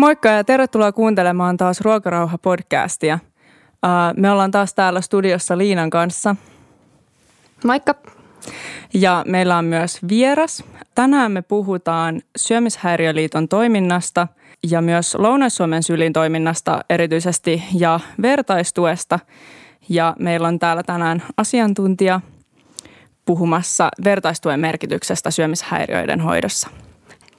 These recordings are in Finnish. Moikka ja tervetuloa kuuntelemaan taas Ruokarauha-podcastia. Me ollaan taas täällä studiossa Liinan kanssa. Moikka. Ja meillä on myös vieras. Tänään me puhutaan Syömishäiriöliiton toiminnasta ja myös Lounais-Suomen Sylin toiminnasta erityisesti ja vertaistuesta. Ja meillä on täällä tänään asiantuntija puhumassa vertaistuen merkityksestä syömishäiriöiden hoidossa.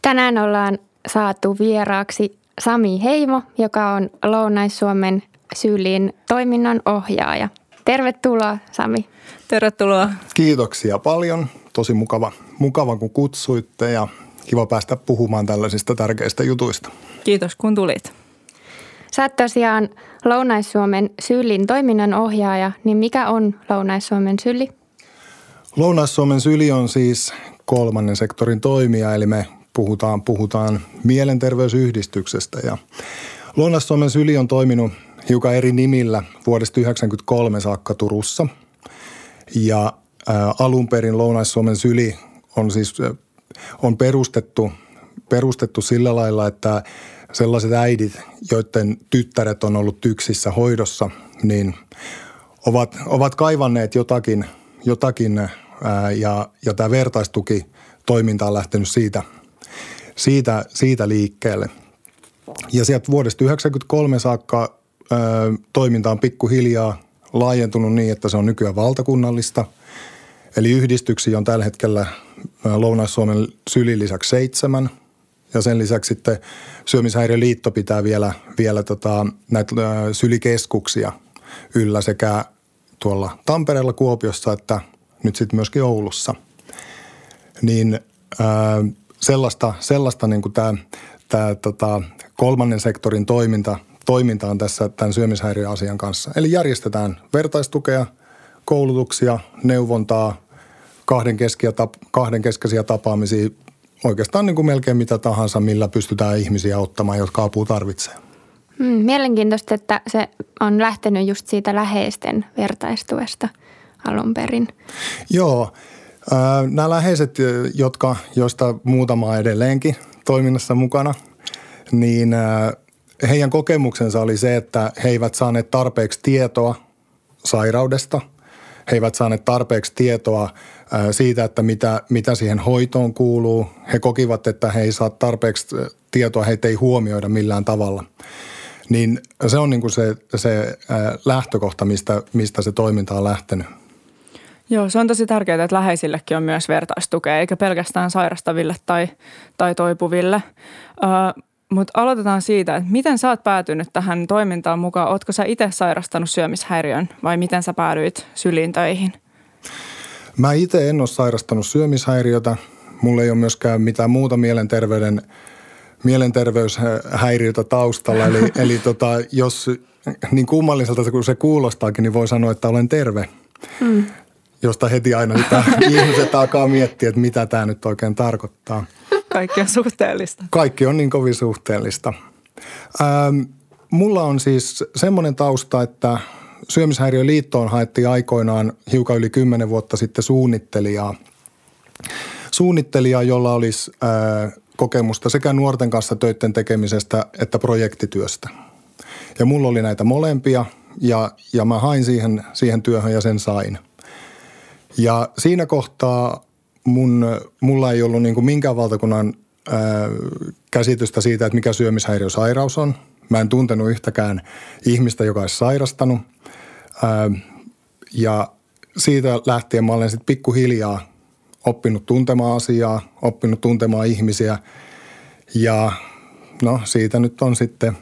Tänään ollaan saatu vieraaksi Sami Heimo, joka on Lounais-Suomen Sylin toiminnan ohjaaja. Tervetuloa, Sami. Tervetuloa. Kiitoksia paljon. Tosi mukava, kun kutsuitte ja kiva päästä puhumaan tällaisista tärkeistä jutuista. Kiitos, kun tulit. Sä oot tosiaan Lounais-Suomen Sylin toiminnan ohjaaja, niin mikä on Lounais-Suomen Syli? Lounais-Suomen Syli on siis kolmannen sektorin toimija, eli me puhutaan mielenterveysyhdistyksestä. Ja Lounais-Suomen Syli on toiminut hiukan eri nimillä vuodesta 1993 saakka Turussa. Ja alun perin Lounais-Suomen Syli on siis on perustettu sillä lailla, että sellaiset äidit, joiden tyttäret on ollut tyksissä hoidossa, niin ovat kaivanneet jotakin, ja tämä vertaistuki toiminta on lähtenyt siitä liikkeelle. Ja sieltä vuodesta 1993 saakka toiminta on pikkuhiljaa laajentunut niin, että se on nykyään valtakunnallista. Eli yhdistyksiä on tällä hetkellä Lounais-Suomen Sylin lisäksi 7. Ja sen lisäksi sitten Syömishäiriöliitto pitää vielä näitä sylikeskuksia yllä sekä tuolla Tampereella, Kuopiossa että nyt sitten myöskin Oulussa. Niin sellaista niin kuin tämä kolmannen sektorin toiminta on tässä tämän syömishäiriöasian kanssa. Eli järjestetään vertaistukea, koulutuksia, neuvontaa, kahdenkeskiä tapaamisia, oikeastaan niin kuin melkein mitä tahansa, millä pystytään ihmisiä ottamaan, jotka apua tarvitsee. Mielenkiintoista, että se on lähtenyt just siitä läheisten vertaistuesta alun perin. Joo. Nämä läheiset, joista muutama edelleenkin toiminnassa mukana, niin heidän kokemuksensa oli se, että he eivät saaneet tarpeeksi tietoa sairaudesta. He eivät saaneet tarpeeksi tietoa siitä, että mitä siihen hoitoon kuuluu. He kokivat, että he ei saa tarpeeksi tietoa, heitä ei huomioida millään tavalla. Niin se on niin kuin se lähtökohta, mistä se toiminta on lähtenyt. Joo, se on tosi tärkeää, että läheisillekin on myös vertaistukea, eikä pelkästään sairastaville tai toipuville. Mutta aloitetaan siitä, että miten sä oot päätynyt tähän toimintaan mukaan? Ootko sä itse sairastanut syömishäiriön vai miten sä päädyit Syliin töihin? Mä itse en ole sairastanut syömishäiriötä. Mulla ei ole myöskään mitään muuta mielenterveyshäiriötä taustalla. Eli jos niin kummalliselta kuin se kuulostaakin, niin voi sanoa, että olen terve. Mm. Josta heti aina sitä ihmiset alkaa miettiä, että mitä tämä nyt oikein tarkoittaa. Kaikki on suhteellista. Kaikki on niin kovin suhteellista. Mulla on siis semmoinen tausta, että Syömishäiriöliittoon haettiin aikoinaan hiukan yli 10 vuotta sitten suunnittelijaa, jolla olisi kokemusta sekä nuorten kanssa töiden tekemisestä että projektityöstä. Ja mulla oli näitä molempia ja mä hain siihen työhön ja sen sain. Ja siinä kohtaa mulla ei ollut niin kuin minkään valtakunnan käsitystä siitä, että mikä syömishäiriösairaus on. Mä en tuntenut yhtäkään ihmistä, joka olisi sairastanut. Ja siitä lähtien mä olen sitten pikkuhiljaa oppinut tuntemaan asiaa, oppinut tuntemaan ihmisiä. Ja no siitä nyt on sitten,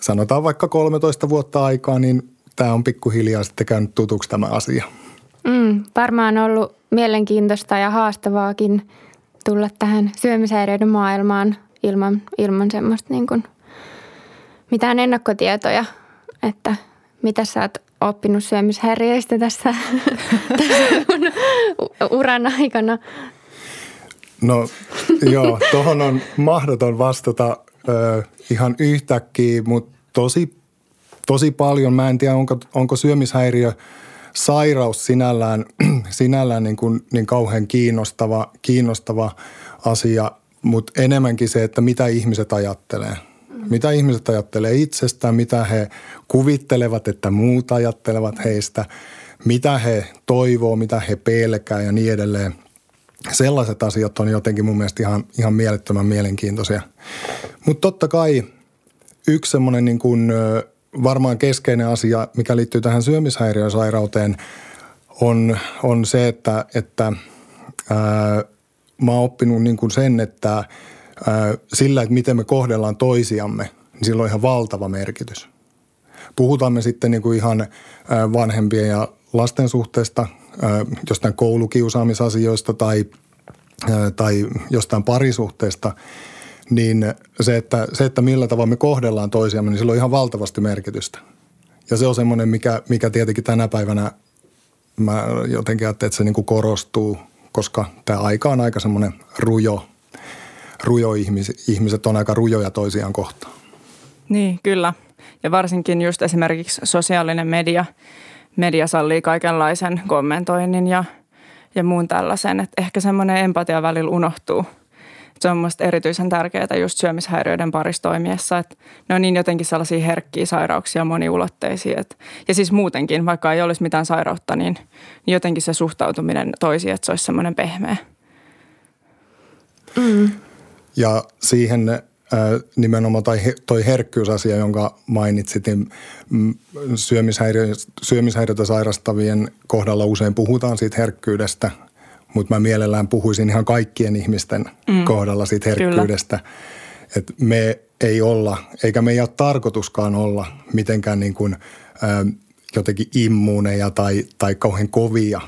sanotaan vaikka 13 vuotta aikaa, niin tämä on pikkuhiljaa sitten käynyt tutuksi tämä asia. Varmaan on ollut mielenkiintoista ja haastavaakin tulla tähän syömishäiriöiden maailmaan ilman semmoista niin kuin mitään ennakkotietoja, että mitä sä oot oppinut syömishäiriöistä tässä uran aikana. No joo, tohon on mahdoton vastata ihan yhtäkkiä, mutta tosi paljon. Mä en tiedä, onko syömishäiriö sairaus sinällään niin kauhean kiinnostava asia, Mutta enemmänkin se, että mitä ihmiset ajattelee. Mitä ihmiset ajattelee itsestään, mitä he kuvittelevat, että muut ajattelevat heistä, mitä he toivoo, mitä he pelkää ja niin edelleen. Sellaiset asiat on jotenkin mun mielestä ihan mielettömän mielenkiintoisia. Mutta totta kai yksi semmoinen niin kuin varmaan keskeinen asia, mikä liittyy tähän syömishäiriösairauteen, on se, että mä oon oppinut niin kuin sen, että sillä, että miten me kohdellaan toisiamme, niin sillä on ihan valtava merkitys. Puhutaan me sitten niin kuin ihan vanhempien ja lasten suhteesta, jostain koulukiusaamisasioista tai jostain parisuhteesta, niin se, että millä tavalla me kohdellaan toisiamme, niin sillä on ihan valtavasti merkitystä. Ja se on semmoinen, mikä tietenkin tänä päivänä mä jotenkin ajattelen, että se niin kuin korostuu, koska tämä aika on aika semmoinen rujo ihmiset on aika rujoja toisiaan kohtaan. Niin, kyllä. Ja varsinkin just esimerkiksi sosiaalinen media sallii kaikenlaisen kommentoinnin ja muun tällaisen, että ehkä semmoinen empatia välillä unohtuu. Se on musta erityisen tärkeää just syömishäiriöiden parissa toimiessa, että ne on niin jotenkin sellaisia herkkiä sairauksia, moniulotteisia. Ja siis muutenkin, vaikka ei olisi mitään sairautta, niin jotenkin se suhtautuminen toisiin, että se olisi semmoinen pehmeä. Mm. Ja siihen nimenomaan toi herkkyysasia, jonka mainitsit, niin syömishäiriötä sairastavien kohdalla usein puhutaan siitä herkkyydestä, mutta mä mielellään puhuisin ihan kaikkien ihmisten kohdalla siitä herkkyydestä. Että me ei olla, eikä me ei ole tarkoituskaan olla mitenkään niin kuin, jotenkin immuuneja tai kauhean kovia,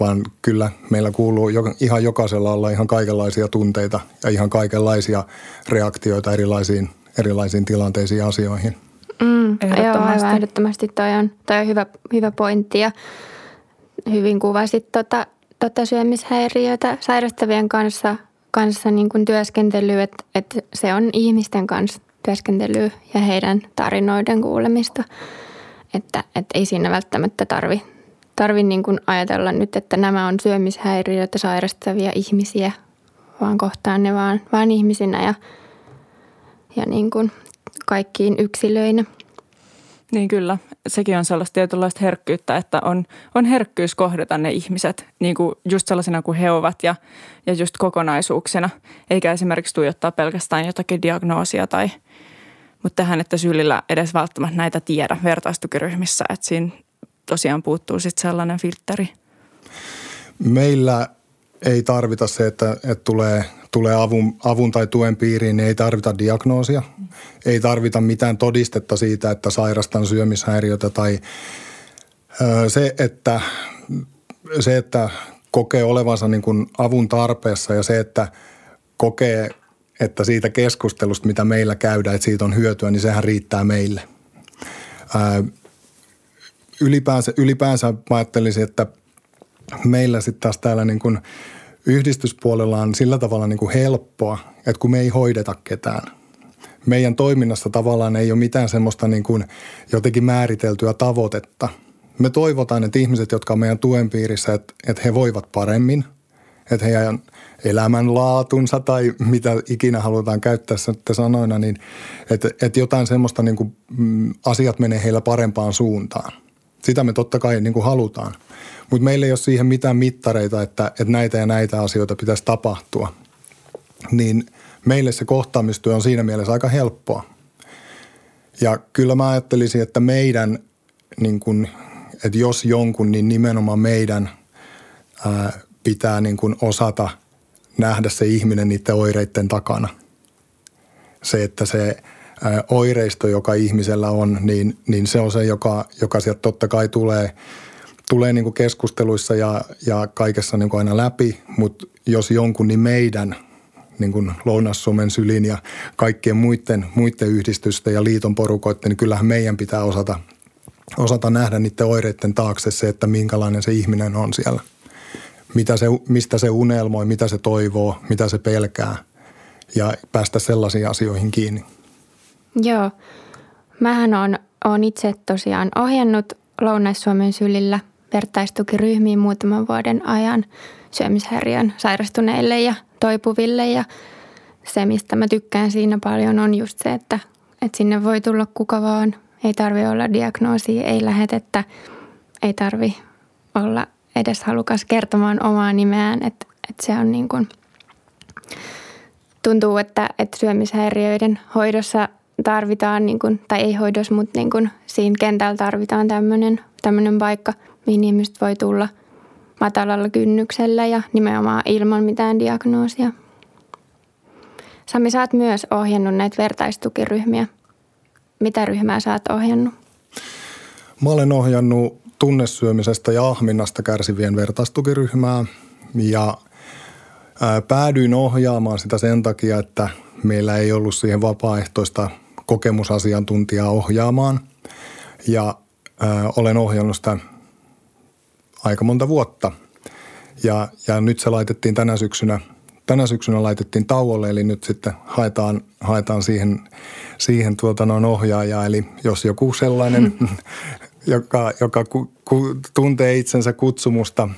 vaan kyllä meillä kuuluu ihan jokaisella olla ihan kaikenlaisia tunteita ja ihan kaikenlaisia reaktioita erilaisiin tilanteisiin ja asioihin. Ehdottomasti. Toi on hyvä pointti ja hyvin kuvasit tota syömishäiriötä sairastavien kanssa niin kuin työskentelyä, että se on ihmisten kanssa työskentelyä ja heidän tarinoiden kuulemista, että ei siinä välttämättä tarvi niin kuin ajatella nyt, että nämä on syömishäiriötä sairastavia ihmisiä, vaan kohtaan ne vaan ihmisinä ja niin kuin kaikkiin yksilöinä. Niin kyllä, sekin on sellaista tietynlaista herkkyyttä, että on herkkyys kohdata ne ihmiset niin kuin just sellaisena kuin he ovat ja just kokonaisuuksena. Eikä esimerkiksi tuijottaa pelkästään jotakin diagnoosia tai, mutta tähän, että sylillä edes välttämättä näitä tiedä vertaistukiryhmissä, että siinä tosiaan puuttuu sitten sellainen filtteri. Meillä ei tarvita se, että tulee avun tai tuen piiriin, niin ei tarvita diagnoosia. Ei tarvita mitään todistetta siitä, että sairastan syömishäiriötä tai se, että kokee olevansa niin kuin avun tarpeessa ja se, että kokee, että siitä keskustelusta, mitä meillä käydään, että siitä on hyötyä, niin sehän riittää meille. Ylipäänsä mä ajattelisin, että meillä sitten taas täällä niin kuin yhdistyspuolella on sillä tavalla niin kuin helppoa, että kun me ei hoideta ketään. Meidän toiminnassa tavallaan ei ole mitään semmoista niin kuin jotenkin määriteltyä tavoitetta. Me toivotaan, että ihmiset, jotka on meidän tuen piirissä, että he voivat paremmin, että heidän elämänlaatunsa tai mitä ikinä halutaan käyttää sanoina, niin että jotain semmoista niin kuin asiat menee heillä parempaan suuntaan. Sitä me totta kai niin kuin halutaan, mutta meillä ei ole siihen mitään mittareita, että näitä ja näitä asioita pitäisi tapahtua. Niin meille se kohtaamistyö on siinä mielessä aika helppoa. Ja kyllä mä ajattelisin, että meidän, niin kuin, että jos jonkun, niin nimenomaan meidän pitää niin kuin osata nähdä se ihminen niiden oireiden takana. Se, että se oireisto, joka ihmisellä on, niin se on se, joka sieltä totta kai tulee niin kuin keskusteluissa ja kaikessa niin kuin aina läpi, mutta jos jonkun, niin meidän niin kuin Lounais-Suomen Sylin ja kaikkien muiden yhdistysten ja liiton porukoiden, niin kyllähän meidän pitää osata nähdä niiden oireiden taakse se, että minkälainen se ihminen on siellä. Mistä se unelmoi, mitä se toivoo, mitä se pelkää ja päästä sellaisiin asioihin kiinni. Joo. Mähän on itse tosiaan ohjannut Lounais-Suomen Sylillä vertaistukiryhmiin muutaman vuoden ajan syömishäiriön sairastuneille ja toipuville. Ja se, mistä mä tykkään siinä paljon, on just se, että sinne voi tulla kuka vaan. Ei tarvitse olla diagnoosia, ei lähetettä, ei tarvitse olla edes halukas kertomaan omaa nimeään. Että se on niin kuin, tuntuu, että syömishäiriöiden hoidossa tarvitaan, niin kuin, tai ei hoidossa, mutta niin kuin siinä kentällä tarvitaan tämmöinen paikka, mihin ihmiset voi tulla matalalla kynnyksellä ja nimenomaan ilman mitään diagnoosia. Sami, sä oot myös ohjannut näitä vertaistukiryhmiä. Mitä ryhmää sä oot ohjannut? Mä olen ohjannut tunnesyömisestä ja ahminnasta kärsivien vertaistukiryhmää ja päädyin ohjaamaan sitä sen takia, että meillä ei ollut siihen vapaaehtoista kokemusasiantuntijaa ohjaamaan ja olen ohjannut sitä aika monta vuotta ja nyt se laitettiin tänä syksynä laitettiin tauolle, eli nyt sitten haetaan siihen ohjaajaa. Eli jos joku sellainen, joka tuntee itsensä kutsumusta,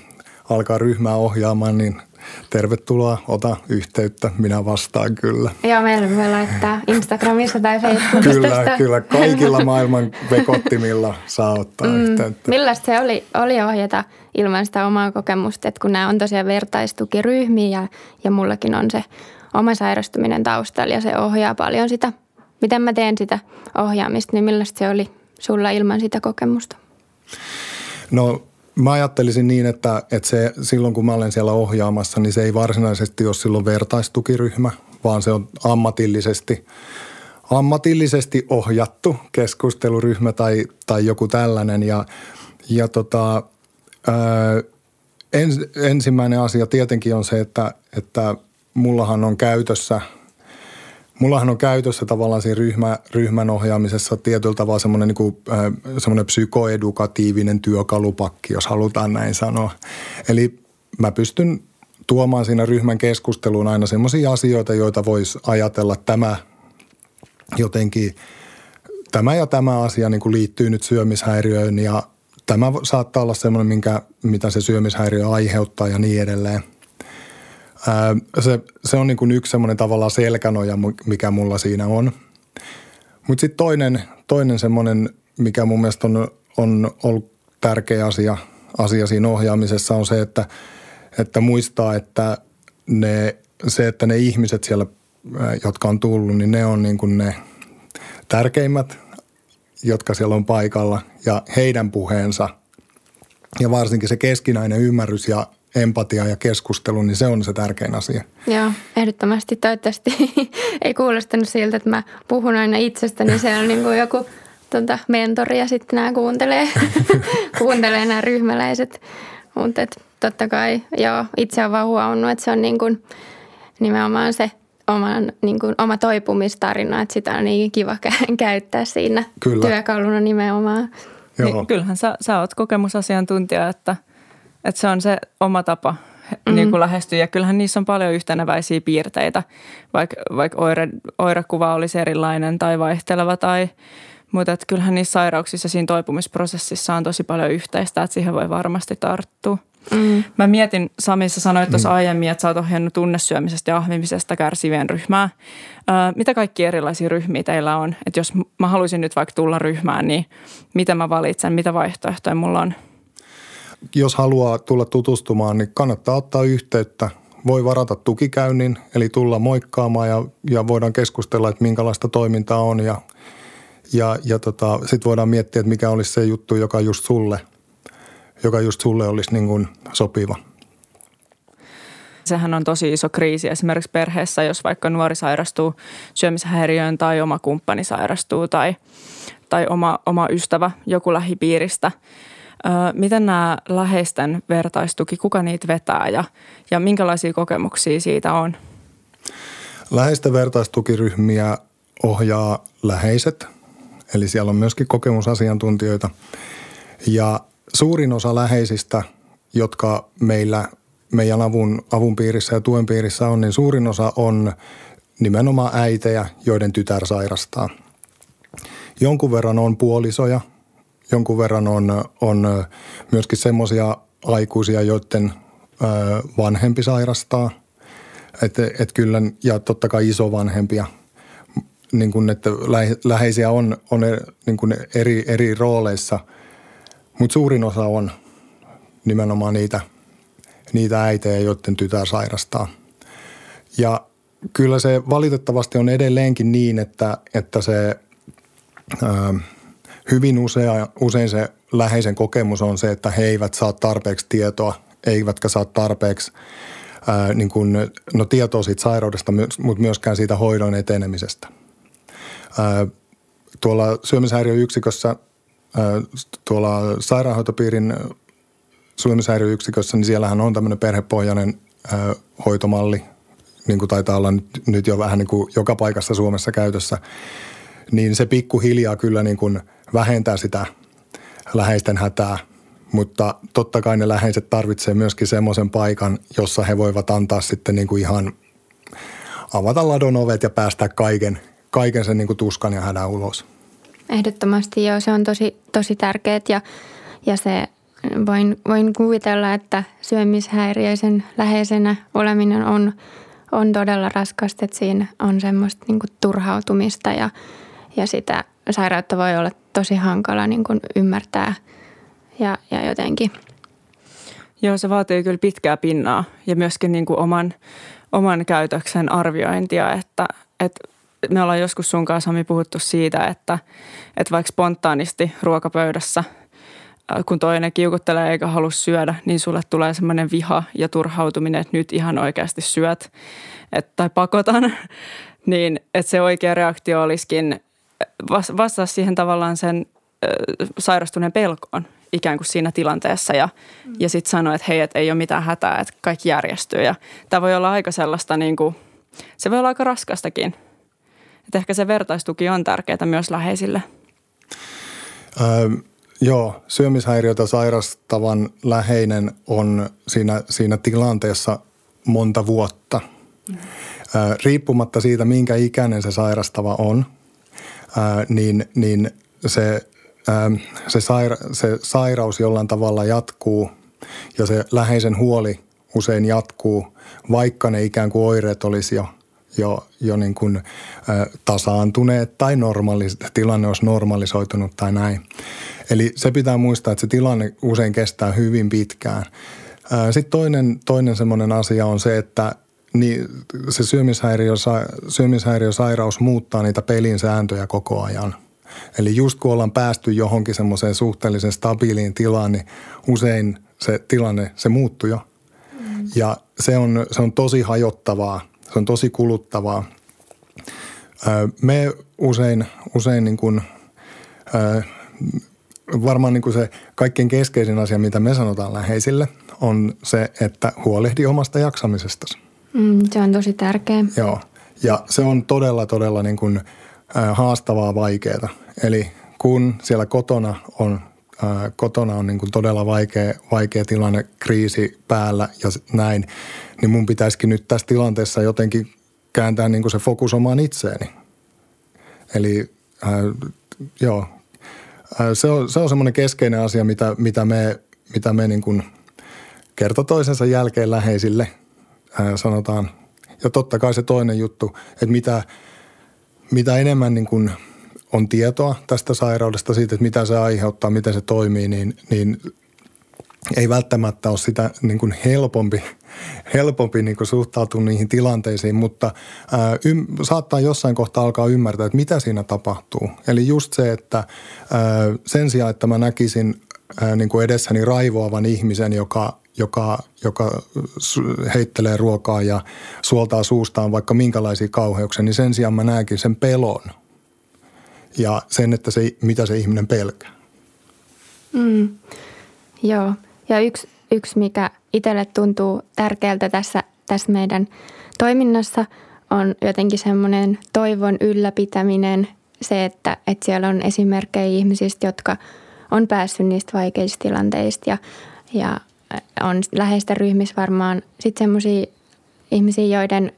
alkaa ryhmää ohjaamaan, niin tervetuloa, ota yhteyttä, minä vastaan kyllä. Joo, meillä voi laittaa Instagramissa tai Facebookissa. Kyllä, kaikilla maailman vekottimilla saa ottaa yhteyttä. Millaista se oli ohjata ilman sitä omaa kokemusta, että kun nämä on tosiaan vertaistukiryhmiä ja mullakin on se oma sairastuminen taustalla ja se ohjaa paljon sitä, miten mä teen sitä ohjaamista, niin millaista se oli sulla ilman sitä kokemusta? No, mä ajattelisin niin, että se, silloin kun mä olen siellä ohjaamassa, niin se ei varsinaisesti ole silloin vertaistukiryhmä, vaan se on ammatillisesti ohjattu keskusteluryhmä tai joku tällainen. Ensimmäinen asia tietenkin on se, että mullahan on käytössä tavallaan siinä ryhmän ohjaamisessa tietyllä tavalla semmoinen, niin kuin, semmoinen psykoedukatiivinen työkalupakki, jos halutaan näin sanoa. Eli mä pystyn tuomaan siinä ryhmän keskusteluun aina semmoisia asioita, joita voisi ajatella tämä ja tämä asia niin kuin liittyy nyt syömishäiriöön ja tämä saattaa olla semmoinen, mitä se syömishäiriö aiheuttaa ja niin edelleen. Se on niin kuin yksi semmoinen tavallaan selkänoja, mikä mulla siinä on. Mutta sitten toinen semmoinen, mikä mun mielestä on ollut tärkeä asia siinä ohjaamisessa on se, että muistaa, että ne ihmiset siellä, jotka on tullut, niin ne on niin kuin ne tärkeimmät, jotka siellä on paikalla ja heidän puheensa ja varsinkin se keskinäinen ymmärrys ja empatia ja keskustelu, niin se on se tärkein asia. Joo, ehdottomasti. Toivottavasti ei kuulostanut siltä, että mä puhun aina itsestäni, niin se on niin kuin joku mentori ja sitten nämä kuuntelee nämä ryhmäläiset. Mutta totta kai, joo, itse on vaan huomannut, että se on niin kuin nimenomaan se oma toipumistarina, että sitä on niin kiva käyttää siinä työkaluna nimenomaan. Niin, kyllähän sä oot kokemusasiantuntija, että se on se oma tapa niin kuin lähestyä. Ja kyllähän niissä on paljon yhteneväisiä piirteitä, vaikka oirekuva olisi erilainen tai vaihteleva. Mutta kyllähän niissä sairauksissa siinä toipumisprosessissa on tosi paljon yhteistä, että siihen voi varmasti tarttua. Mä mietin, Sami, sä sanoit tuossa aiemmin, että sä oot ohjannut tunnesyömisestä ja ahmimisesta kärsivien ryhmää. Mitä kaikki erilaisia ryhmiä teillä on? Että jos mä haluaisin nyt vaikka tulla ryhmään, niin mitä mä valitsen, mitä vaihtoehtoja mulla on? Jos haluaa tulla tutustumaan, niin kannattaa ottaa yhteyttä. Voi varata tukikäynnin, eli tulla moikkaamaan ja voidaan keskustella, että minkälaista toimintaa on. Ja sitten voidaan miettiä, että mikä olisi se juttu, joka just sulle olisi niin kuin sopiva. Sehän on tosi iso kriisi esimerkiksi perheessä, jos vaikka nuori sairastuu syömishäiriöön tai oma kumppani sairastuu tai oma ystävä, joku lähipiiristä. Miten nämä läheisten vertaistuki, kuka niitä vetää ja minkälaisia kokemuksia siitä on? Läheisten vertaistukiryhmiä ohjaa läheiset, eli siellä on myöskin kokemusasiantuntijoita. Ja suurin osa läheisistä, jotka meidän avun piirissä ja tuen piirissä on, niin suurin osa on nimenomaan äitejä, joiden tytär sairastaa. Jonkun verran on puolisoja. Jonkun verran on myöskin semmoisia aikuisia, joiden vanhempi sairastaa. että kyllä, ja totta kai isovanhempia, niin kuin, että läheisiä on niin kuin eri rooleissa, mutta suurin osa on nimenomaan niitä äitejä, joiden tytär sairastaa. Ja kyllä se valitettavasti on edelleenkin niin, että se hyvin usein se läheisen kokemus on se, että he eivät saa tarpeeksi tietoa, eivätkä saa tarpeeksi niin kuin, no, tietoa siitä sairaudesta, mutta myöskään siitä hoidon etenemisestä. Tuolla syömishäiriöyksikössä, tuolla sairaanhoitopiirin syömishäiriöyksikössä, niin siellähän on tämmöinen perhepohjainen hoitomalli, niin kuin taitaa olla nyt jo vähän niin kuin joka paikassa Suomessa käytössä, niin se pikkuhiljaa kyllä niin kuin vähentää sitä läheisten hätää, mutta totta kai ne läheiset tarvitsee myöskin semmoisen paikan, jossa he voivat antaa sitten niin kuin ihan avata ladon ovet ja päästää kaiken sen niin kuin tuskan ja hädän ulos. Ehdottomasti joo, se on tosi tärkeet ja se voin kuvitella, että syömishäiriöisen läheisenä oleminen on todella raskasta, että siinä on semmoista niin kuin turhautumista ja sitä sairautta voi olla tosi hankala niin kuin ymmärtää ja jotenkin. Joo, se vaatii kyllä pitkää pinnaa ja myöskin niin kuin oman käytöksen arviointia, että me ollaan joskus sun kanssa, Sami, puhuttu siitä, että vaikka spontaanisti ruokapöydässä, kun toinen kiukuttelee eikä halua syödä, niin sulle tulee semmoinen viha ja turhautuminen, että nyt ihan oikeasti syöt tai pakotan, niin että se oikea reaktio olisikin vastaa siihen tavallaan sen sairastuneen pelkoon ikään kuin siinä tilanteessa ja sitten sanoa, että hei, että ei ole mitään hätää, että kaikki järjestyy. Ja tämä voi olla aika sellaista, niin kuin, se voi olla aika raskastakin. Että ehkä se vertaistuki on tärkeää myös läheisille. Joo, syömishäiriötä sairastavan läheinen on siinä tilanteessa monta vuotta. Riippumatta siitä, minkä ikäinen se sairastava on, niin se sairaus jollain tavalla jatkuu ja se läheisen huoli usein jatkuu, vaikka ne ikään kuin oireet olisi jo niin kuin tasaantuneet tai tilanne olisi normalisoitunut tai näin. Eli se pitää muistaa, että se tilanne usein kestää hyvin pitkään. Sitten toinen semmoinen asia on se, että niin se syömishäiriösairaus muuttaa niitä pelin sääntöjä koko ajan. Eli just kun ollaan päästy johonkin semmoiseen suhteellisen stabiiliin tilaan, niin usein se tilanne, se muuttuu jo. Ja se on tosi hajottavaa. Se on tosi kuluttavaa. Me usein niin kuin, varmaan niin kuin se kaikkein keskeisin asia, mitä me sanotaan läheisille, on se, että huolehdi omasta jaksamisestasi. Se on tosi tärkeä. Joo, ja se on todella, todella niin kuin, haastavaa, vaikeaa. Eli kun siellä kotona on niin kuin todella vaikea tilanne, kriisi päällä ja näin, niin mun pitäisikin nyt tässä tilanteessa jotenkin kääntää niin kuin se fokus omaan itseeni. Eli joo, se on semmoinen keskeinen asia, mitä me niin kuin kerta toisensa jälkeen läheisille sanotaan. Ja totta kai se toinen juttu, että mitä enemmän niin kuin on tietoa tästä sairaudesta siitä, että mitä se aiheuttaa, miten se toimii, niin ei välttämättä ole sitä niin kuin helpompi niin kuin suhtautua niihin tilanteisiin, mutta saattaa jossain kohtaa alkaa ymmärtää, että mitä siinä tapahtuu. Eli just se, että sen sijaan, että mä näkisin niin kuin edessäni raivoavan ihmisen, joka heittelee ruokaa ja suoltaa suustaan vaikka minkälaisia kauheuksia, niin sen sijaan mä näenkin sen pelon. Ja sen, että mitä se ihminen pelkää. Joo. Ja yksi mikä itselle tuntuu tärkeältä tässä meidän toiminnassa, on jotenkin semmoinen toivon ylläpitäminen. Se, että siellä on esimerkkejä ihmisistä, jotka on päässyt niistä vaikeista tilanteista. Ja on läheistä ryhmissä varmaan sitten semmoisia ihmisiä,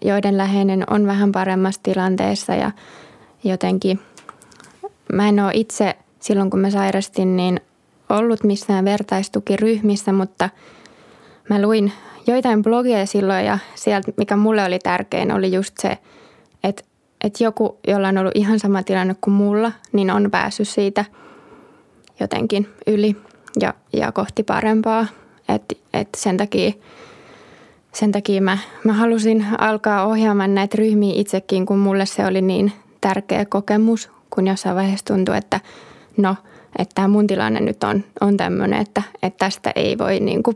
joiden läheinen on vähän paremmassa tilanteessa ja jotenkin... Mä en ole itse silloin, kun mä sairastin, niin ollut missään vertaistukiryhmissä, mutta Mä luin joitain blogeja silloin ja sieltä, mikä mulle oli tärkein, oli just se, että joku, jolla on ollut ihan sama tilanne kuin mulla, niin on päässyt siitä jotenkin yli ja kohti parempaa. Et sen takia mä halusin alkaa ohjaamaan näitä ryhmiä itsekin, kun mulle se oli niin tärkeä kokemus, kun jossain vaiheessa tuntui, että no, että tämä mun tilanne nyt on tämmöinen, että tästä ei voi niinku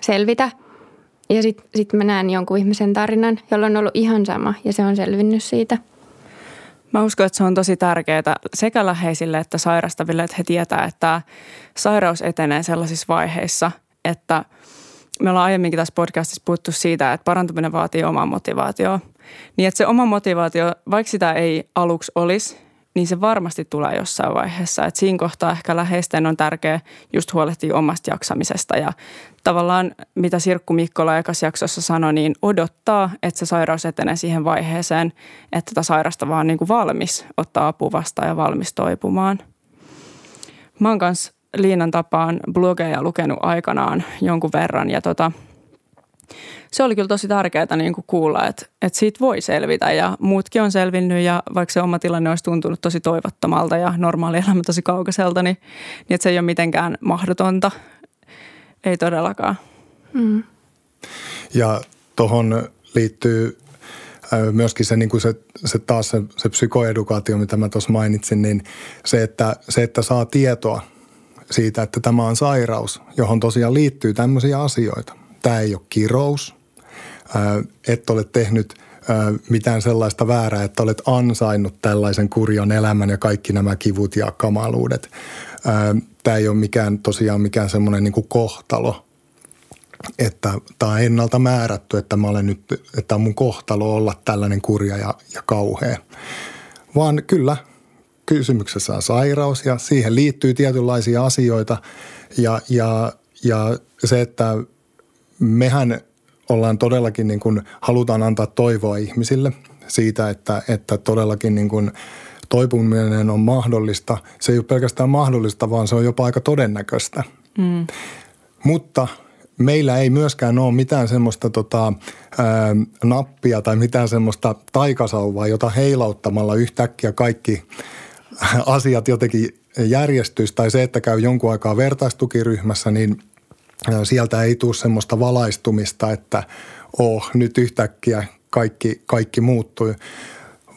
selvitä. Ja sit mä näen jonkun ihmisen tarinan, jolla on ollut ihan sama ja se on selvinnyt siitä. Mä uskon, että se on tosi tärkeää sekä läheisille että sairastaville, että he tietää, että sairaus etenee sellaisissa vaiheissa, että me ollaan aiemminkin tässä podcastissa puhuttu siitä, että parantuminen vaatii omaa motivaatiota. Niin että se oma motivaatio, vaikka sitä ei aluksi olisi, niin se varmasti tulee jossain vaiheessa. Et siinä kohtaa ehkä läheisten on tärkeää just huolehtia omasta jaksamisesta ja tavallaan, mitä Sirkku Mikkola ekassa jaksossa sanoi, niin odottaa, että se sairaus etenee siihen vaiheeseen, että tätä sairasta vaan niin kuin valmis ottaa apua vastaan ja valmis toipumaan. Mä oon kanssa Liinan tapaan blogeja lukenut aikanaan jonkun verran ja se oli kyllä tosi tärkeää niin kuin kuulla, että siitä voi selvitä ja muutkin on selvinnyt ja vaikka se oma tilanne olisi tuntunut tosi toivottomalta ja normaali elämä tosi kaukaiselta, niin että se ei ole mitenkään mahdotonta. Ei todellakaan. Mm. Ja tuohon liittyy myöskin se psykoedukaatio, mitä mä tuossa mainitsin, niin se, että saa tietoa siitä, että tämä on sairaus, johon tosiaan liittyy tämmöisiä asioita. Tämä ei ole kirous, et ole tehnyt mitään sellaista väärää, että olet ansainnut tällaisen kurjon elämän ja kaikki nämä kivut ja kamaluudet. Tämä ei ole tosiaan mikään semmoinen niin kuin kohtalo, että tämä on ennalta määrätty, että tämä on mun kohtalo olla tällainen kurja ja kauhea. Vaan kyllä kysymyksessä on sairaus ja siihen liittyy tietynlaisia asioita ja se, että mehän ollaan todellakin niin kuin halutaan antaa toivoa ihmisille siitä, että todellakin niin kuin toipuminen on mahdollista. Se ei ole pelkästään mahdollista, vaan se on jopa aika todennäköistä. Mm. Mutta meillä ei myöskään ole mitään semmoista nappia tai mitään semmoista taikasauvaa, jota heilauttamalla yhtäkkiä kaikki asiat jotenkin järjestyisi. Tai se, että käy jonkun aikaa vertaistukiryhmässä, niin sieltä ei tule semmoista valaistumista, että nyt yhtäkkiä kaikki muuttui.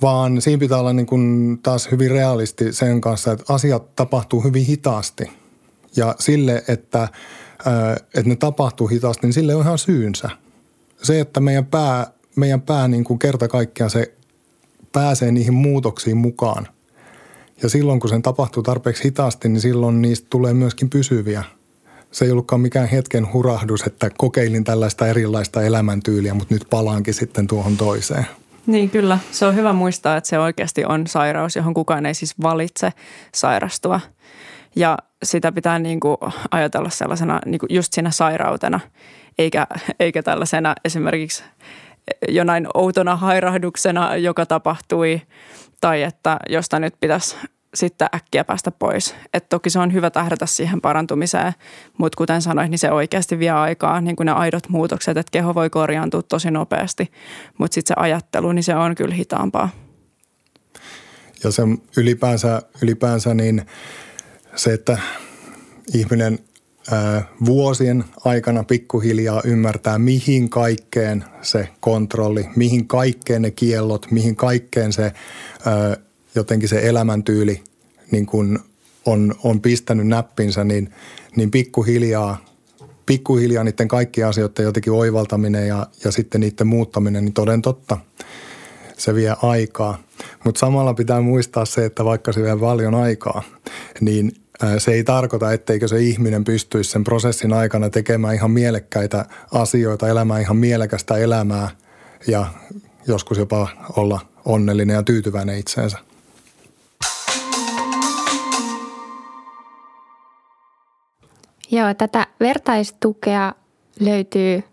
Vaan siinä pitää olla niin kuin taas hyvin realisti sen kanssa, että asiat tapahtuu hyvin hitaasti. Ja sille, että ne tapahtuu hitaasti, niin sille on ihan syynsä. Se, että meidän pää niin kuin kerta kaikkiaan se pääsee niihin muutoksiin mukaan. Ja silloin, kun sen tapahtuu tarpeeksi hitaasti, niin silloin niistä tulee myöskin pysyviä. Se ei ollutkaan mikään hetken hurahdus, että kokeilin tällaista erilaista elämäntyyliä, mutta nyt palaankin sitten tuohon toiseen. Niin kyllä, se on hyvä muistaa, että se oikeasti on sairaus, johon kukaan ei siis valitse sairastua. Ja sitä pitää niin kuin ajatella sellaisena niin kuin just siinä sairautena, eikä tällaisena esimerkiksi jonain outona hairahduksena, joka tapahtui, tai että josta nyt pitäisi sitten äkkiä päästä pois. Et toki se on hyvä tähdätä siihen parantumiseen, mutta kuten sanoit, niin se oikeasti vie aikaa, niin kuin ne aidot muutokset, että keho voi korjaantua tosi nopeasti, mutta sitten se ajattelu, niin se on kyllä hitaampaa. Ja se ylipäänsä niin se, että ihminen vuosien aikana pikkuhiljaa ymmärtää, mihin kaikkeen se kontrolli, mihin kaikkeen ne kiellot, mihin kaikkeen se jotenkin se elämäntyyli niin kun on pistänyt näppinsä, niin pikkuhiljaa niiden kaikkien asioiden jotenkin oivaltaminen ja sitten niiden muuttaminen, niin toden totta, se vie aikaa. Mutta samalla pitää muistaa se, että vaikka se vie paljon aikaa, niin se ei tarkoita, etteikö se ihminen pystyisi sen prosessin aikana tekemään ihan mielekkäitä asioita, elämään ihan mielekästä elämää ja joskus jopa olla onnellinen ja tyytyväinen itseensä. Joo, tätä vertaistukea löytyy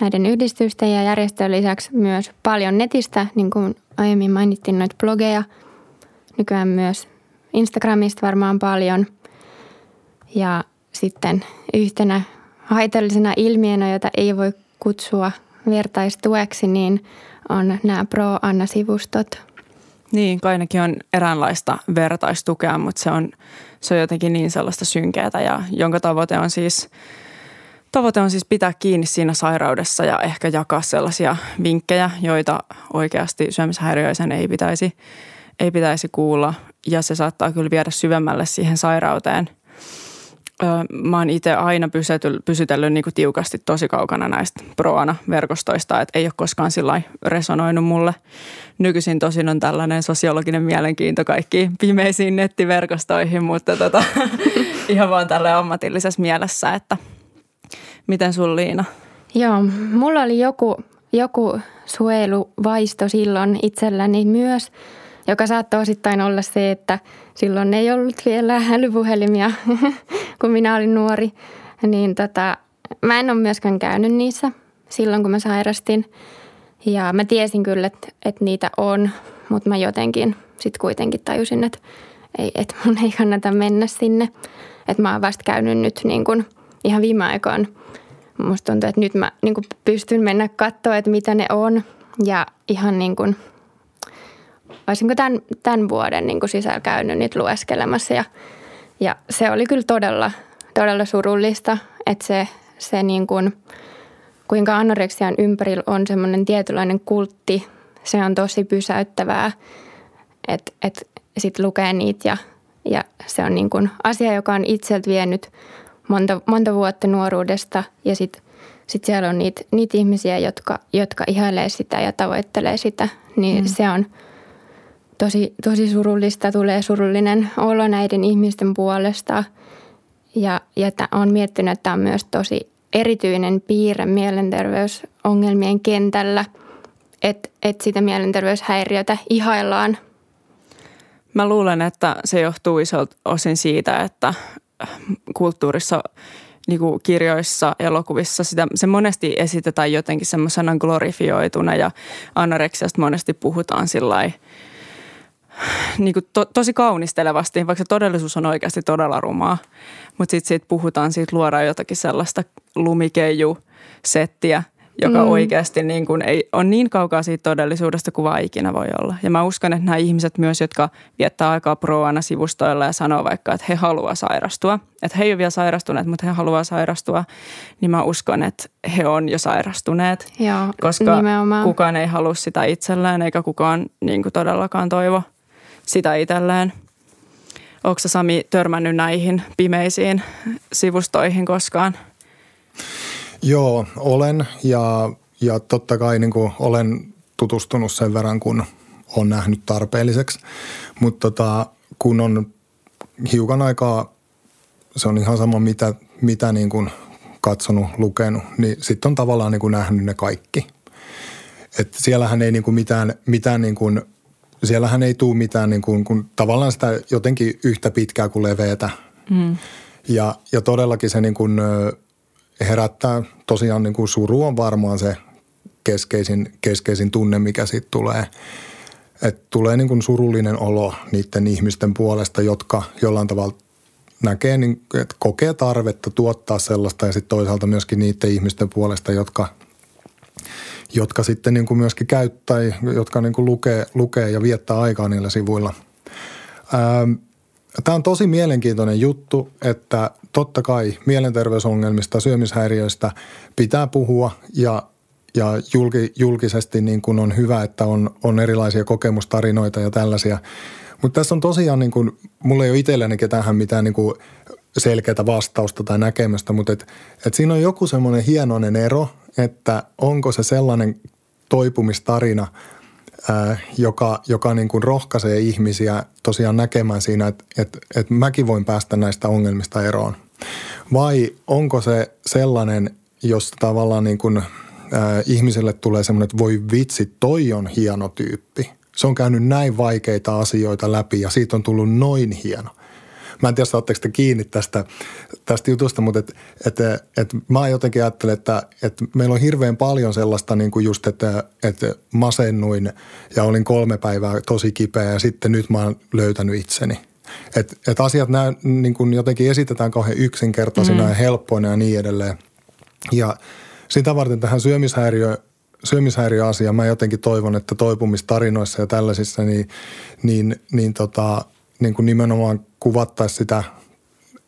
näiden yhdistysten ja järjestöjen lisäksi myös paljon netistä, niin kuin aiemmin mainittiin noita blogeja. Nykyään myös Instagramista varmaan paljon. Ja sitten yhtenä haitallisena ilmiönä, jota ei voi kutsua vertaistueksi, niin on nämä pro-Anna-sivustot. Niin, ainakin on eräänlaista vertaistukea, mutta se on jotenkin niin sellaista synkeätä, ja jonka tavoite on siis pitää kiinni siinä sairaudessa ja ehkä jakaa sellaisia vinkkejä, joita oikeasti syömishäiriöisen ei pitäisi kuulla, ja se saattaa kyllä viedä syvemmälle siihen sairauteen. Mä oon itse aina pysytellyt niin kuin tiukasti tosi kaukana näistä pro-ana-verkostoista, että ei ole koskaan sillä resonoinut mulle. Nykyisin tosin on tällainen sosiologinen mielenkiinto kaikkiin pimeisiin nettiverkostoihin, mutta ihan vaan tällä ammatillisessa mielessä, että miten sun, Liina? Joo, mulla oli joku suojeluvaisto silloin itselläni myös, joka saattoi osittain olla se, että silloin ei ollut vielä älypuhelimia, kun minä olin nuori. Niin mä en ole myöskään käynyt niissä silloin, kun mä sairastin. Ja mä tiesin kyllä, että niitä on, mutta mä jotenkin sitten kuitenkin tajusin, että mun ei kannata mennä sinne. Että mä oon vasta käynyt nyt niin kuin ihan viime aikoina. Musta tuntuu, että nyt mä niin kuin pystyn mennä katsoa, että mitä ne on ja ihan niin kuin... Olisinko tämän vuoden niin kuin sisällä käynyt niitä lueskelemassa ja se oli kyllä todella surullista, että se niin kuin, kuinka anoreksian ympärillä on semmoinen tietynlainen kultti, se on tosi pysäyttävää, että sitten lukee niitä ja se on niin kuin asia, joka on itseltä vienyt monta vuotta nuoruudesta ja sitten siellä on niitä ihmisiä, jotka ihailee sitä ja tavoittelee sitä, niin se on... Tosi surullista, tulee surullinen olo näiden ihmisten puolesta ja olen miettinyt, että tämä on myös tosi erityinen piirre mielenterveysongelmien kentällä, että sitä mielenterveyshäiriötä ihaillaan. Mä luulen, että se johtuu isolta osin siitä, että kulttuurissa, niin kuin kirjoissa, elokuvissa, se monesti esitetään jotenkin semmoisena glorifioituna ja anoreksiasta monesti puhutaan sillain. Niin kuin tosi kaunistelevasti, vaikka se todellisuus on oikeasti todella rumaa, mutta sitten siitä puhutaan, siitä luodaan jotakin sellaista lumikeijusettiä, joka oikeasti niin kuin ei, on niin kaukaa siitä todellisuudesta kuin vaan ikinä voi olla. Ja mä uskon, että nämä ihmiset myös, jotka viettää aikaa pro-ana-sivustoilla ja sanoo vaikka, että he haluaa sairastua, että he ei ole vielä sairastuneet, mutta he haluaa sairastua, niin mä uskon, että he on jo sairastuneet, joo, koska nimenomaan. Kukaan ei halua sitä itsellään eikä kukaan niin kuin todellakaan toivo sitä itselleen. Oletko sä, Sami, törmännyt näihin pimeisiin sivustoihin koskaan? Joo, olen ja totta kai niin kuin olen tutustunut sen verran, kun olen nähnyt tarpeelliseksi. Mutta kun on hiukan aikaa, se on ihan sama mitä niin kuin katsonut, lukenut, niin sitten on tavallaan niin kuin nähnyt ne kaikki. Et siellähän ei niin kuin mitään niin kuin... Siellähän ei tule mitään niin kuin tavallaan sitä jotenkin yhtä pitkää kuin leveätä. Ja todellakin se niin kuin herättää tosiaan niin kuin suru on varmaan se keskeisin tunne, mikä siitä tulee. Et tulee niin kuin surullinen olo niiden ihmisten puolesta, jotka jollain tavalla näkee, niin, että kokee tarvetta tuottaa sellaista ja sitten toisaalta myöskin niiden ihmisten puolesta, jotka sitten niin kuin myöskin käyttää, jotka niin kuin lukee ja viettää aikaa niillä sivuilla. Tämä on tosi mielenkiintoinen juttu, että totta kai mielenterveysongelmista, syömishäiriöistä pitää puhua ja julkisesti niin kuin on hyvä, että on erilaisia kokemustarinoita ja tällaisia. Mutta tässä on tosiaan, niin kuin, mulla ei ole itselleni ketään mitään niin kuin selkeää vastausta tai näkemystä, mutta et siinä on joku semmoinen hienoinen ero, että onko se sellainen toipumistarina, joka niin kuin rohkaisee ihmisiä tosiaan näkemään siinä, että mäkin voin päästä näistä ongelmista eroon. Vai onko se sellainen, jossa tavallaan niin kuin, ihmiselle tulee semmoinen, että voi vitsi, toi on hieno tyyppi. Se on käynyt näin vaikeita asioita läpi ja siitä on tullut noin hieno. Mä en tiedä, saatteko te kiinni tästä jutusta, mutta mä jotenkin ajattelen, että meillä on hirveän paljon sellaista niin kuin just, että masennuin ja olin 3 päivää tosi kipeä ja sitten nyt mä oon löytänyt itseni. Että asiat niin kuin jotenkin esitetään kauhean yksinkertaisina ja helppoina ja niin edelleen. Ja sitä varten tähän syömishäiriöasiaan mä jotenkin toivon, että toipumistarinoissa ja tällaisissa niin kuin nimenomaan kuvattaisiin sitä,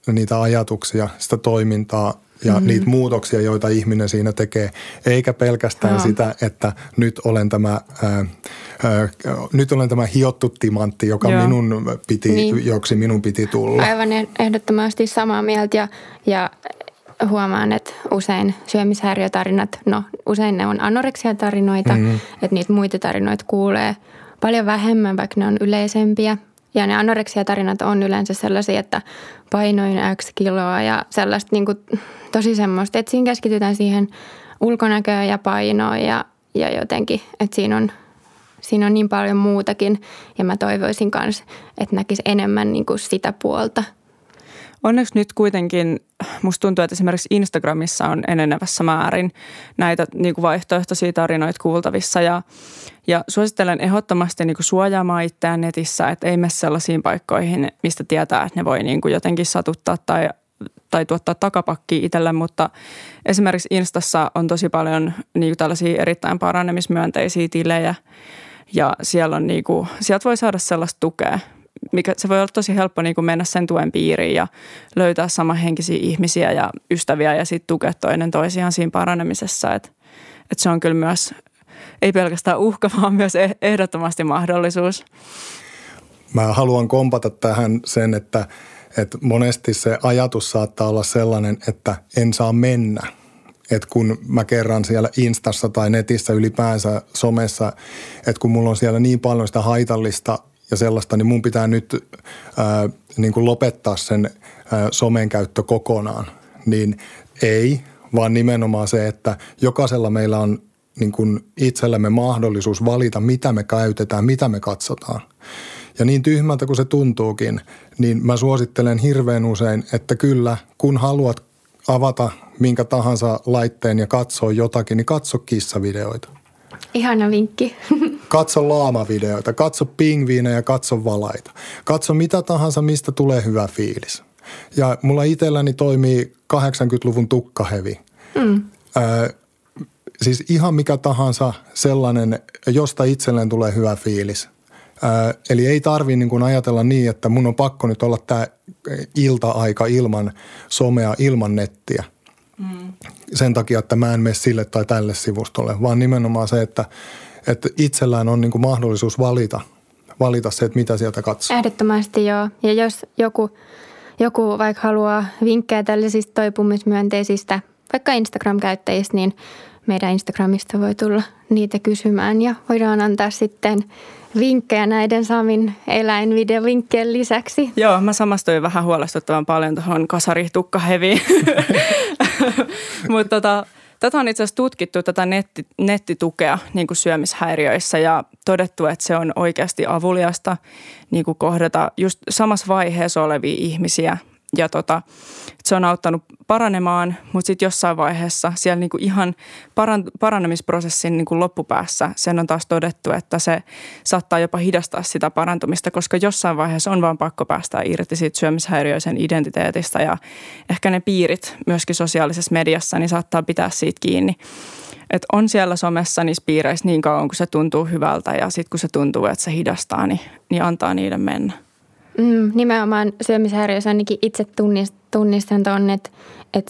niitä ajatuksia, sitä toimintaa ja niitä muutoksia, joita ihminen siinä tekee, eikä pelkästään sitä, että nyt olen tämä hiottu timantti, joka joksi minun piti tulla. Aivan ehdottomasti samaa mieltä ja huomaan, että usein syömishäiriötarinat, usein ne on anoreksiatarinoita, että niitä muita tarinoita kuulee paljon vähemmän, vaikka ne on yleisempiä. Ja ne anoreksiatarinat on yleensä sellaisia, että painoin X kiloa ja sellaista niin kuin, tosi semmoista, että siinä keskitytään siihen ulkonäköön ja painoon ja jotenkin, että siinä on niin paljon muutakin ja mä toivoisin kanssa, että näkisi enemmän niin kuin sitä puolta. Onneksi nyt kuitenkin, musta tuntuu, että esimerkiksi Instagramissa on enenevässä määrin näitä niin kuin vaihtoehtoisia tarinoita kuultavissa ja suosittelen ehdottomasti niin kuin suojaamaan itseään netissä, että ei mene sellaisiin paikkoihin, mistä tietää, että ne voi niin kuin jotenkin satuttaa tai tuottaa takapakkia itselle, mutta esimerkiksi Instassa on tosi paljon niin kuin tällaisia erittäin paranemismyönteisiä tilejä ja siellä on niin kuin, sieltä voi saada sellaista tukea. Se voi olla tosi helppo niin kuin mennä sen tuen piiriin ja löytää samanhenkisiä ihmisiä ja ystäviä ja sitten tukea toinen toisiaan siinä paranemisessa. Et se on kyllä myös, ei pelkästään uhka, vaan myös ehdottomasti mahdollisuus. Mä haluan kompata tähän sen, että monesti se ajatus saattaa olla sellainen, että en saa mennä. Että kun mä kerran siellä Instassa tai netissä ylipäänsä somessa, että kun mulla on siellä niin paljon sitä haitallista ja sellaista, niin mun pitää nyt niin kuin lopettaa sen somen käyttö kokonaan. Niin ei, vaan nimenomaan se, että jokaisella meillä on niin kuin itsellämme mahdollisuus valita, mitä me käytetään, mitä me katsotaan. Ja niin tyhmältä kuin se tuntuukin, niin mä suosittelen hirveän usein, että kyllä, kun haluat avata minkä tahansa laitteen ja katsoa jotakin, niin katso kissavideoita. Ihana vinkki. Katso laamavideoita, katso pingviinejä, katso valaita. Katso mitä tahansa, mistä tulee hyvä fiilis. Ja mulla itselläni toimii 80-luvun tukkahevi. Siis ihan mikä tahansa sellainen, josta itselleen tulee hyvä fiilis. Eli ei tarvitse niin ajatella niin, että mun on pakko nyt olla tämä ilta-aika ilman somea, ilman nettiä. Sen takia, että mä en mene sille tai tälle sivustolle, vaan nimenomaan se, että itsellään on niin kuin mahdollisuus valita se, että mitä sieltä katsoo. Ehdottomasti joo. Ja jos joku vaikka haluaa vinkkejä tällaisista toipumismyönteisistä, vaikka Instagram-käyttäjistä, niin meidän Instagramista voi tulla niitä kysymään ja voidaan antaa sitten vinkkejä näiden Samin eläinvideovinkkien lisäksi. Joo, mä samastuin vähän huolestuttavan paljon tuohon kasaritukkaheviin. Mutta tätä on itse asiassa tutkittu, tätä nettitukea niin kuin syömishäiriöissä ja todettu, että se on oikeasti avuliasta niin kuin kohdata just samassa vaiheessa olevia ihmisiä. Ja se on auttanut paranemaan, mutta sitten jossain vaiheessa siellä niinku ihan paranemisprosessin niinku loppupäässä sen on taas todettu, että se saattaa jopa hidastaa sitä parantumista, koska jossain vaiheessa on vaan pakko päästä irti siitä syömishäiriöisen identiteetistä ja ehkä ne piirit myöskin sosiaalisessa mediassa niin saattaa pitää siitä kiinni. Et on siellä somessa niissä piireissä niin kauan, kun se tuntuu hyvältä ja sitten kun se tuntuu, että se hidastaa, niin antaa niiden mennä. Nimenomaan syömishäiriössä ainakin itse tunnistan tuon, että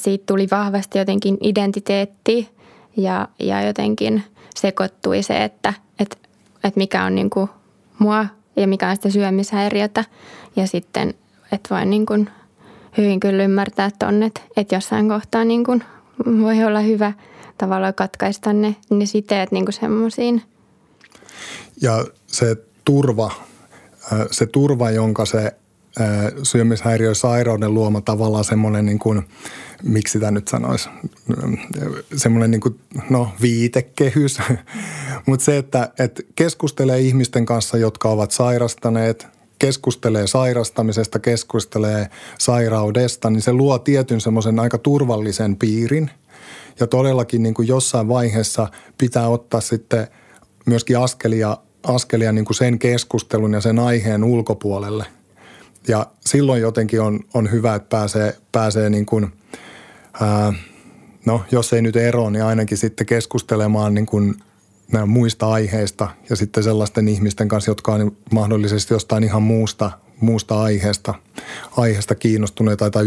siitä tuli vahvasti jotenkin identiteetti ja jotenkin sekoittui se, että mikä on niin kuin mua ja mikä on sitä syömishäiriötä. Ja sitten, että voin niin kuin hyvin kyllä ymmärtää tuon, että jossain kohtaa niin kuin voi olla hyvä tavallaan katkaista ne siteet niin kuin semmoisiin. Ja se turva, jonka se syömishäiriösairauden luoma tavallaan semmoinen, niin kuin, miksi sitä nyt sanoisi, semmoinen niin kuin, viitekehys. Mutta se, että keskustelee ihmisten kanssa, jotka ovat sairastaneet, keskustelee sairastamisesta, keskustelee sairaudesta, niin se luo tietyn semmoisen aika turvallisen piirin. Ja todellakin niin kuin jossain vaiheessa pitää ottaa sitten myöskin askelia niin kuin sen keskustelun ja sen aiheen ulkopuolelle. Ja silloin jotenkin on hyvä, että pääsee niin kuin, no jos ei nyt eroon, niin ainakin sitten keskustelemaan niin kuin muista aiheista ja sitten sellaisten ihmisten kanssa, jotka on mahdollisesti jostain ihan muusta aiheesta kiinnostuneita tai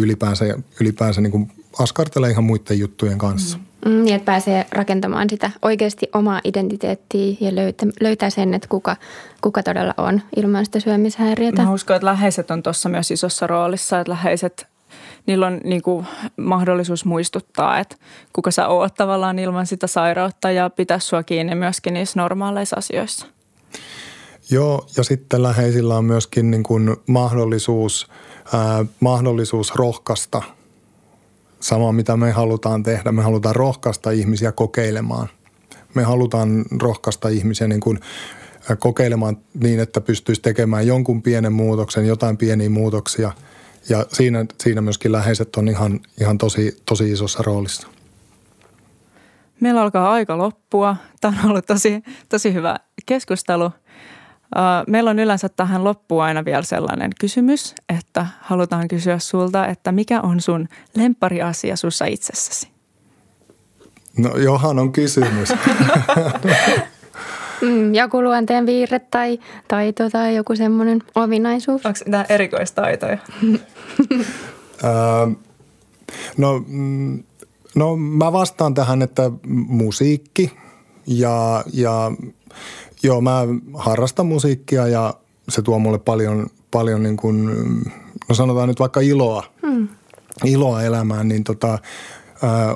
ylipäänsä niin kuin askartelee ihan muiden juttujen kanssa. Niin, että pääsee rakentamaan sitä oikeasti omaa identiteettiä ja löytää sen, että kuka todella on ilman sitä syömishäiriötä. Mä uskon, että läheiset on tuossa myös isossa roolissa, että läheiset, niillä on niin kuin mahdollisuus muistuttaa, että kuka sä oot tavallaan ilman sitä sairautta ja pitää sua kiinni myöskin niissä normaaleissa asioissa. Joo, ja sitten läheisillä on myöskin niin kuin mahdollisuus rohkaista. Sama, mitä me halutaan tehdä. Me halutaan rohkaista ihmisiä kokeilemaan. Me halutaan rohkaista ihmisiä niin kuin kokeilemaan niin, että pystyisi tekemään jonkun pienen muutoksen, jotain pieniä muutoksia. Ja siinä myöskin läheiset on ihan tosi isossa roolissa. Meillä alkaa aika loppua. Tämä on ollut tosi hyvä keskustelu. Meillä on yleensä tähän loppuun aina vielä sellainen kysymys, että halutaan kysyä sulta, että mikä on sun lemppariasia sussa itsessäsi? No johan on kysymys. Joku luonteen piirre tai taito tai joku semmoinen ominaisuus. Onko nämä erikoistaitoja? No mä vastaan tähän, että musiikki ja joo, mä harrastan musiikkia ja se tuo mulle paljon niin kuin, no sanotaan nyt vaikka iloa elämään, niin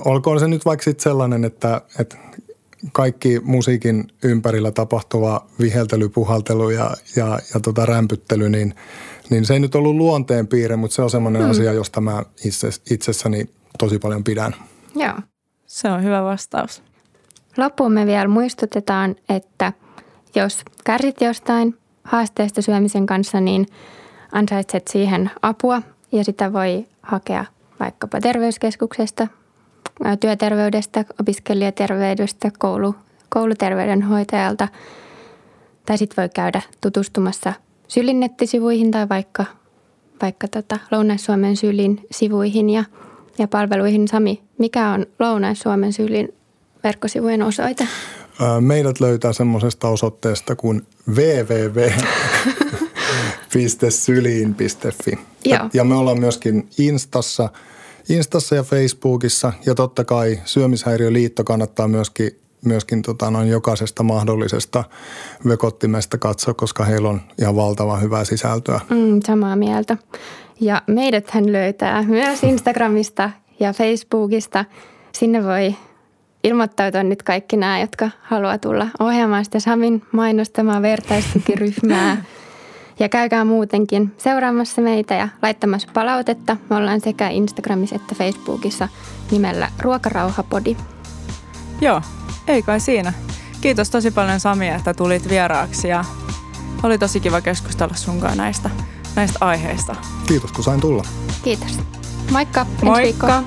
olkoon se nyt vaikka sitten sellainen, että kaikki musiikin ympärillä tapahtuva viheltely, puhaltelu ja rämpyttely, niin se ei nyt ollut luonteen piirre, mutta se on semmoinen asia, josta mä itsessäni tosi paljon pidän. Joo, se on hyvä vastaus. Loppuun me vielä muistutetaan, että jos kärsit jostain haasteesta syömisen kanssa, niin ansaitset siihen apua ja sitä voi hakea vaikkapa terveyskeskuksesta, työterveydestä, opiskelijaterveydestä, kouluterveydenhoitajalta. Tai sitten voi käydä tutustumassa Sylin nettisivuihin tai vaikka Lounais-Suomen Sylin sivuihin ja palveluihin. Sami, mikä on Lounais-Suomen Sylin verkkosivujen osoite? Meidät löytää semmoisesta osoitteesta kuin www.syliin.fi. Ja me ollaan myöskin Instassa ja Facebookissa. Ja totta kai Syömishäiriöliitto kannattaa myöskin jokaisesta mahdollisesta vekottimesta katsoa, koska heillä on ihan valtavan hyvää sisältöä. Samaa mieltä. Ja meidäthän löytää myös Instagramista ja Facebookista. Sinne voi ilmoittautua nyt kaikki nämä, jotka haluaa tulla ohjaamaan sitä Samin mainostamaa vertaistukiryhmää. Ja käykää muutenkin seuraamassa meitä ja laittamassa palautetta. Me ollaan sekä Instagramissa että Facebookissa nimellä Ruokarauhapodi. Joo, ei kai siinä. Kiitos tosi paljon Sami, että tulit vieraaksi ja oli tosi kiva keskustella sunkaan näistä aiheista. Kiitos kun sain tulla. Kiitos. Moikka. Moikka.